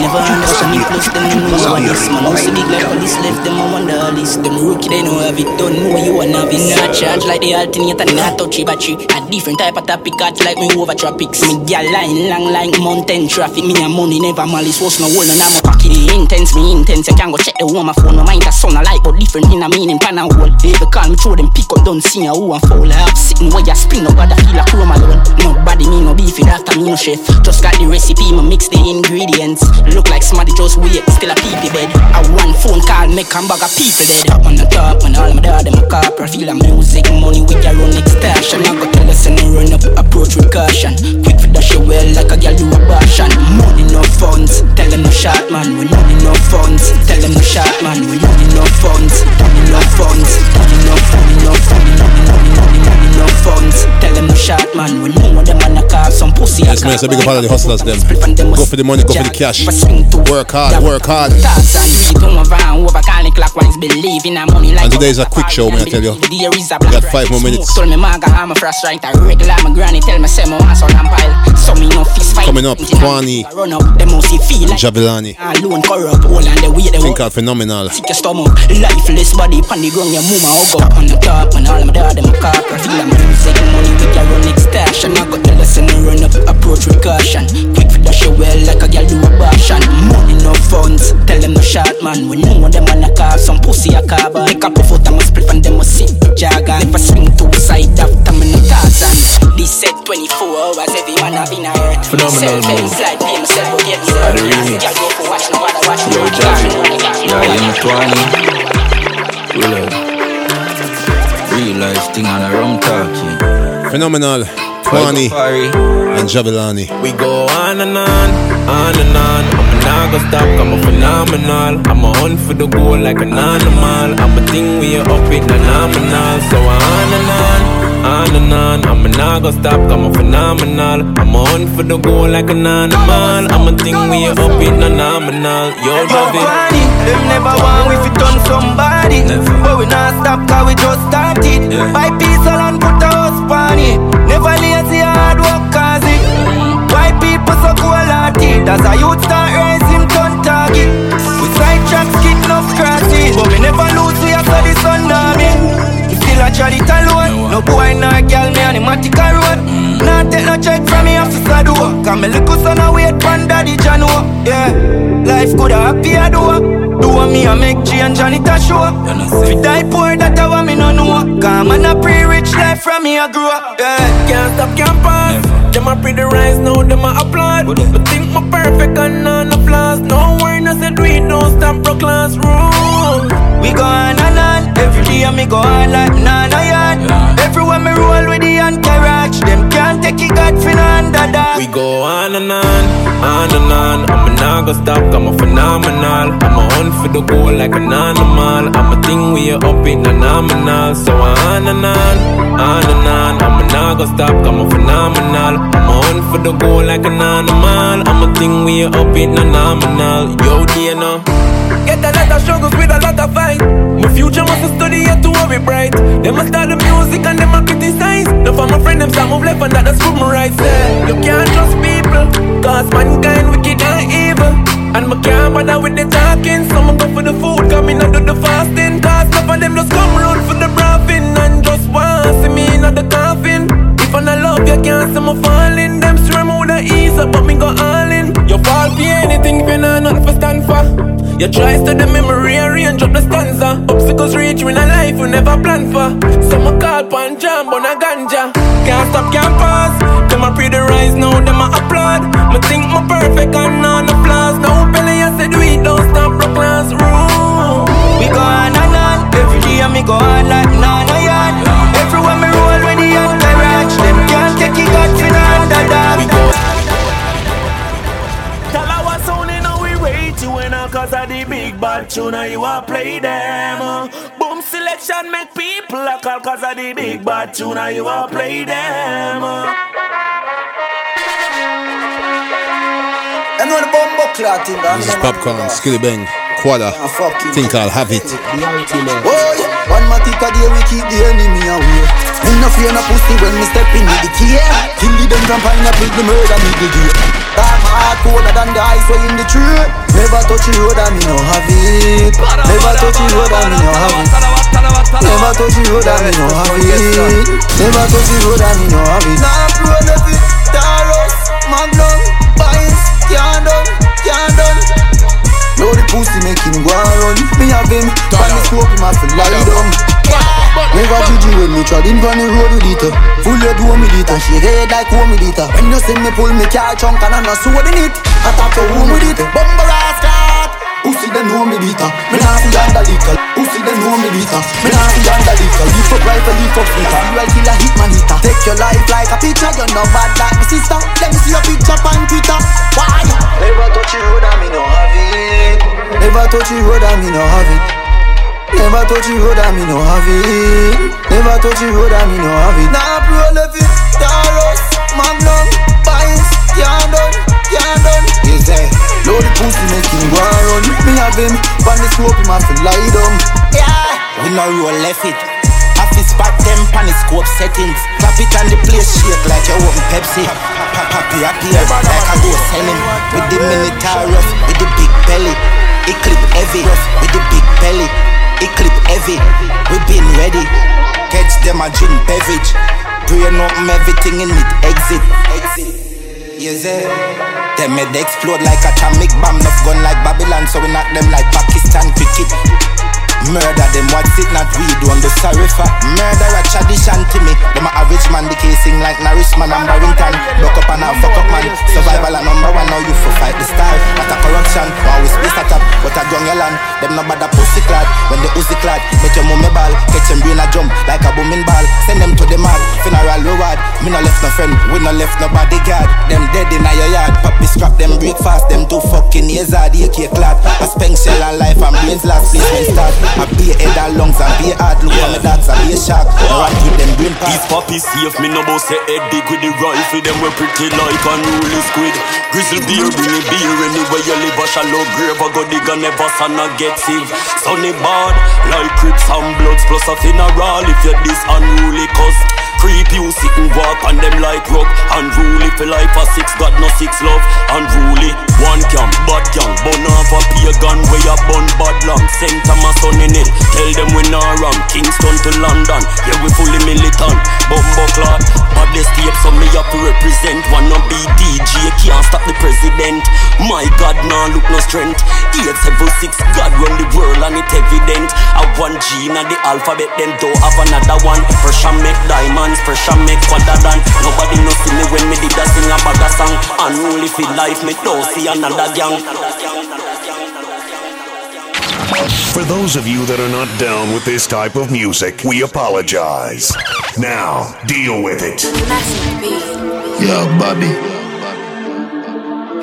never understand me plus them knows what this man who's the big like police left them a wonder list. Them rookie they know have it done, know you a novice. Not charge like the alternate and not touchy battery. A different type of topic cut like me over tropics. Me girl line long like mountain traffic. Me a money never malice was no one and I'm a pocket intense, me intense. I can go check the woman phone, no mind that sound alike or different in a meaning pan out. They call me through them pick up, don't see a who and fall up. Sitting where you spin up, but I feel like home alone. Nobody me no beef, it after me no chef. Just got the recipe, me mix the ingredients. Look like somebody just wait, still a peepy bed. I one phone call, make a bag of people dead. Up on the top, and all my dad in my car. Feel like music, money with your own extortion. I got to listen and run up, approach with caution. Quick for that shit well, like a girl do a passion. Money no funds, tell them no shot man. We money no funds, tell them no shot man. We money no funds, money no funds. Tell them shot man, we know them and I some pussy. Yes man, it's a big part of the hustlers them. Go for the money, go for the cash. Work hard, work hard. And today is a quick show, man, I tell you. We got 5 more minutes. Coming up, Twani, Jahvillani. Think out phenomenal. Lifeless body, pandy ground, your mama on the top, and all my dad in my car. Feel like music, money with your own extortion. I got to listen and run up, approach with caution. Quick for that shit well, like a girl do a passion. Money no funds, tell them no shot man. We know them on a car, some pussy a car. Make a puff out and split and them a sit Jagga. If I swing to the side after me no Tarzan. This set 24 hours, every man have been a hurt. Phenomenal move. I don't really need. Yo Javi, yeah, I'm Twani. We love real life thing on a rum talking. Phenomenal, Twani and Jahvillani. We go on and on, on and on. I'm not gonna stop, I'm a phenomenal. I'm a hunt for the goal like an animal. I'm a thing we are up with phenomenal. So on and on, on and on. I'm a not gonna stop, I'm a phenomenal. I'm a hunt for the goal like an animal. I'm a thing we are up in phenomenal. You're loving them never want we fit on somebody. But we not stop cause we just started. Buy peace and put a house on it. Never lazy hard work cause it. Why people so cool at it? As a youth start rising turn target. We sidetrack skip no scratching. But we never lose we are the sun on me. I try it alone. No boy, no girl, me animatic a road. Nah, take no check from me, office a do. Cause me little son a wait for daddy Janu. Yeah, life could a happy a do. Do me a make G and Johnny to show. If you die poor, that a what me no know. Cause man a pre-rich life from me a grow. Yeah, can't stop, can't pass. Them a pretty rise, now them a applaud. But think me perfect and none of flaws. No worry, no said we don't stop pro class rule. We go on. Every day I go on like Nana Yard. Everywhere me roll with the entourage. Them can't take it, God fin under that. We go on and on, on and on. I'm a not gonna stop, I'm a phenomenal. I'm a hunt for the goal like an animal. I'm a thing we are up in phenomenal. So on and on, on and on. I'm a not gonna stop, I'm a phenomenal. I'm a hunt for the goal like an animal. I'm a thing we are up in phenomenal. Yo, DNA. Get a lot of struggles with a lot of fight. My future must study here to worry bright. Them must start the music and them a criticize. Now for my friend them some move left and that that's good my rights. You can't trust people, cause mankind wicked and evil. And my can't bother with the talking. Some go for the food, come in and do the fasting. Cause none of them just come round for the bravin. And just want see me in the coffin. If I not love you can't see me falling. Them stream would a ease up but me go all in. You fall for anything if you not for stand for. You try to the memory and drop the stanza. Obstacles reach in a life we never plan for. Some a call pan jam on a ganja. Can't stop, can't pass. Them a pray the rise, now them a applaud. Me think my perfect and none of flaws. Now belly I said we don't stop the class room. We go on and on. Every day I me go on like now cause of the big bad tuna you a play them. Boom selection make people a call cause of the big bad tuna you a play them. This is Popcaan, Skilly Bang, Quada, Think I'll Have It. One matic a day we keep the enemy away. Me no fear no pussy when me step in with the key. Kill the them from pine up with the murder middle day. Dark heart colder than the ice way in the tree. Never touch the road and me no have it. Never touch the road and me no have it. Never touch the road and me no have it. Never touch the road and me no have it. Now road up with Tarrus, Magnum, Pines, can't done, can't done. Now the pussy make him go and run. Me have him, find the scope him and feel lie down. Never Gigi when me trod him from the road with it. Full head homie dita, she red like homie dita. When you see me pull me car chunk and I'm not sword in it. I talk to homie dita, bumper ass cat. Pussy then homie dita, me not see under liquor. Pussy then homie dita, me not see under liquor. Leaf up rifle, leaf up hitter. You a killer hitman hitter. Take your life like a picture, you're not bad like my sister. Let me see your picture on Twitter. Why? Never touch the road and me no have it. Never touch the road and me no have it. Never touch the road and me no have it. Never touch the road and me no have it. Now roll a fit, Tarrus, Magnum, Pines, can't done, can't done. You say, load the pussy make him go and run. Me have him, ban the scope him and feel lie down. Yeah, we no roll a fit. Half his back them pan his scope settings. Pop it and the place shake like you open Pepsi. Papi appear like I go selling. With the Tarrus, with the big belly. It clip heavy, with the big belly. It clip heavy, we been ready. Catch them a drink beverage. Brain up everything in it, exit. Yes, eh? Them head explode like atomic bomb. Nuff gun like Babylon, so we knock them like Pakistan cricket. Murder them, what's it not we do on the Sarifa? Murder a tradition to me. Them a average man, the casing like Nourishman and Barrington. Look up and a fuck up man. Survival a number one, now you for fight the star. Not a corruption, wow we space at up. But a young land, them no bad a pussy clad. When the pussy clad, make your mummy ball. Catch them brain a jump like a booming ball. Send them to the mall, funeral reward. Me no left no friend, we no left no bodyguard. Them dead in a your yard, puppy strap them breakfast. Them two fucking years are the AK clad. A spank shell and life and brains last place when start. I be a head and lungs and be a heart. Look at me dogs and be a shark. Now I give them green pass. These puppies safe. Me no boss a head big with the rifle. Them were pretty like unruly squid. Grizzle beer, bring a beer. Anywhere you live a shallow grave. I go dig and never son a get saved. Sunny bad like Crips and Bloods. Plus a funeral if you're this unruly cause. Creepy you sit and walk on them like rock. Unruly for life a six got no six love. Unruly one camp, bad camp. Bun off a pagan way a bun bad long. Send them a son in it. Tell them we not wrong. Kingston to London. Yeah we fully militant. Bumbo clock. Bad escape so me up to represent. Wanna be T.J. can't stop the president. My God nah look no strength. 876 God run the world and it's evident. I want G and the alphabet them don't have another one. Fresh and make diamond. Pressure make harder than nobody no see me when me did a sing a bag a song. Unruly for life, me don't see another gang. For those of you that are not down with this type of music, we apologize. Now, deal with it. Yo, Bobby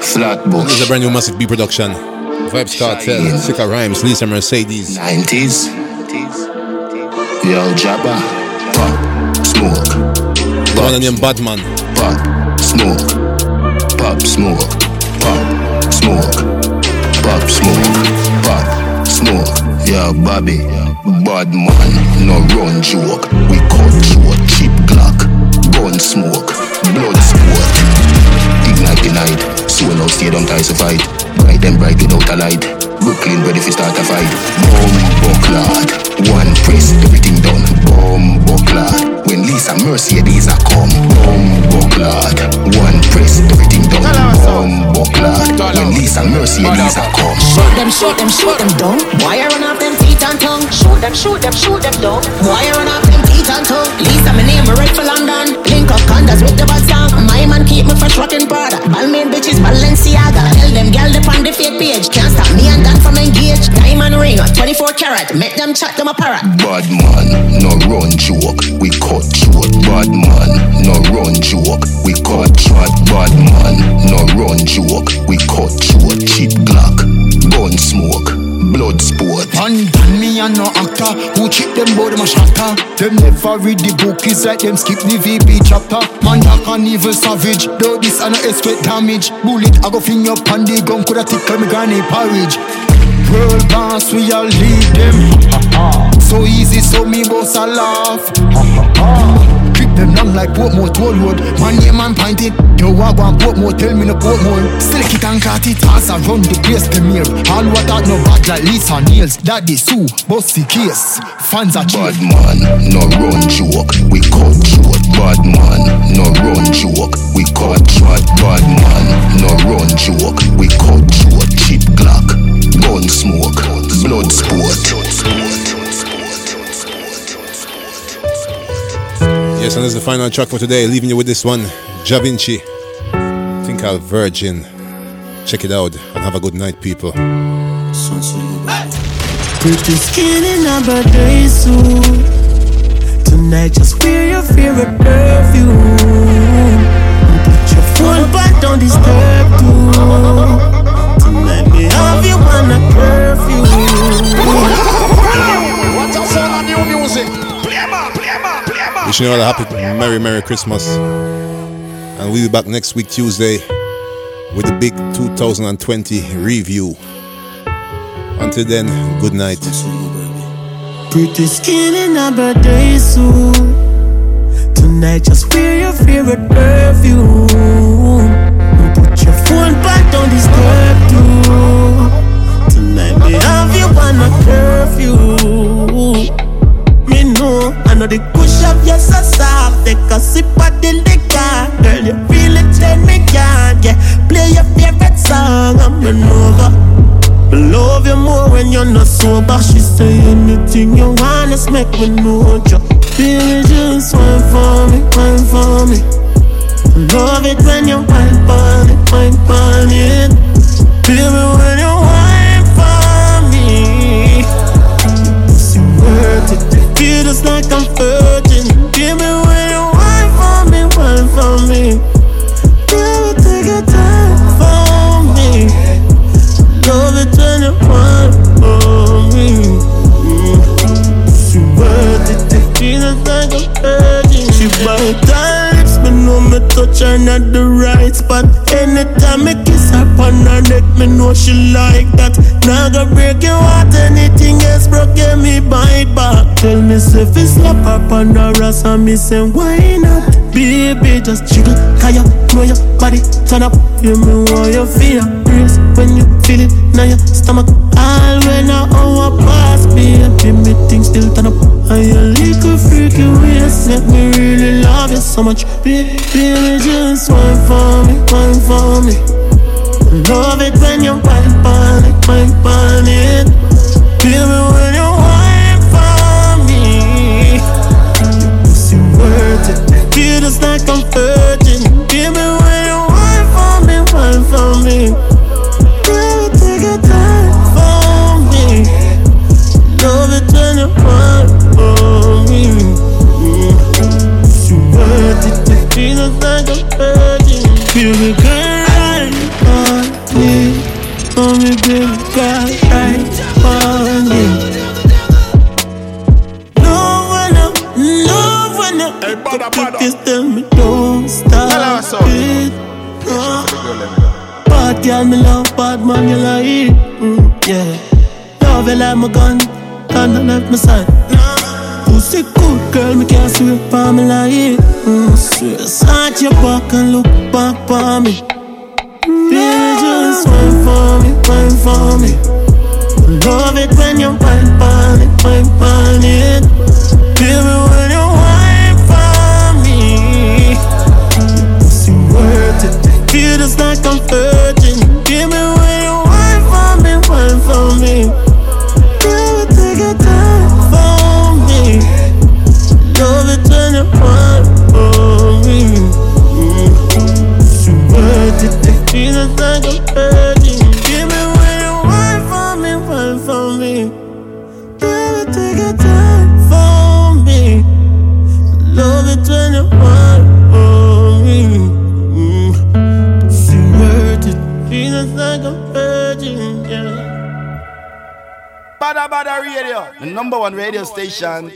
Flatbush. This is a brand new Massive B production. Vibes Cartel, Sicker Rhymes, Lisa Mercedes. 90s. Yo, Jabba Pop Smoke. The one named Batman. Pop Smoke. Pop Smoke. Pop Smoke. Pop Smoke. Pop Smoke. Yeah, Bobby. Bad man. No run joke. We cut through cheap clock. Gun smoke. Blood sport. Ignite the night. Soon out stay don't ties a fight. Bright and bright without a light. Brooklyn ready for start a fight. Bomb bucklard. One press. Everything done. Bomb bucklard. When Lisa Mercedes are come, Rum Bottle. One press, everything done. Rum Bottle. When Lisa Mercedes are come. Shoot them down. Wire run off them teeth and tongue. Shoot them down. Wire run off them teeth and tongue. Lisa, my name, I read for London. Link up condas with the bad song. My man keep me fresh rocking brother. Balmain bitches, Balenciaga. Tell them gal they on the fake page. Can't stop me and Dan from engaged. Diamond ring, 24 karat. Make them chat them a parrot. Bad man, no run joke. We call. Short bad man, no run joke. We cut short bad man, no run joke. We cut short cheap Glock. Gunsmoke, Bloodsport. And me and no actor who cheat them body my shatter. Them never read the book, it's like them skip the VP chapter. Man dark and evil savage, though this I no expect damage. Bullet I go fling up and the gun coulda tickle me granny porridge. World boss we all lead them. So easy so me boss a laugh. Creep them long like Portmore toll road. Man name and pint it. Yo I go and Portmore tell me no Portmore. Slick it and cut it as I run the place premiere. All what I no bad like Lisa Nails. Daddy Sue, bossy case. Fans are cheap. Bad man, no run joke. We cut short. Bad man, no run joke. We cut short. Bad man, no run joke. We cut short. Cheap clock. Gun smoke, blood sport. Yes, and that's the final track for today. Leaving you with this one, Javinci. Think I'll Virgin. Check it out and have a good night, people. Pretty skin in a birthday suit. Tonight just wear your favorite perfume. Put your phone back, don't disturb too. Tonight me have you on a curfew. What else on new music? Wishing you all a happy, merry Christmas. And we'll be back next week, Tuesday, with the big 2020 review. Until then, good night. Pretty skin in a birthday suit. Tonight just wear your favorite perfume. Put your phone back, don't disturb too. Tonight me have you on a curfew. Me know, I know the push up, yes I saw. Take a sip of the liquor. Girl, you feel it, then me can. Yeah, play your favorite song, I'm an over. Love you more when you're not sober. She say anything you want, let's make me know you. Feel it, just wine for me, wine for me. Love it when you wine for it. Feel me when you wine for me. It's worth it. Feel just like I'm virgin. Give me when you wine for me, wine for me. Never take your time for me. Love it when you wine for me. She worth it. Feel just like I'm virgin. She bite her lips, me know me touch her not the right spot. Anytime me kiss her on her neck, me know she like that. Now go break your heart, anything else broke, get me bite back. Tell me if it's slap up on her ass and me say why not? Baby just jiggle, cause you know your body turn up. Hear me why you feel a breeze when you feel it, now your stomach all when I overpass. Baby me things still turn up and your little freaky ways let me really love you so much. Baby just wine for me, wine for me. Love it when you wine for it, feel me when you wine for me. It's worth it, feel just like I'm virgin. Give me when you wine for me, never take your time for me. Love it when you wine for me. It's worth it, feel just like I'm virgin. Feel me girl. For me, baby, God, right for me. Love when I put this tell me don't stop it. Bad girl, me love, bad man, you like it. Yeah, love you like my gun, and I left my side. Pussy good girl, me can't sweep for me like it. Sat your back and look back for me. Baby, just wine for me, wine for me. Love it when you wine for it. Baby, when you wine for me. It's worth it. Feel just like I'm virgin. Give me when you wine for me, wine for me. Never take your time for me. Love it when you wine for me. It's worth it. Jesus like a virgin. Give me when you wine for me, wine for me. Never take your time for me. Love it when you wine for me. She worth it. Jesus like a virgin, yeah. Bada Bada Radio, the number one radio station.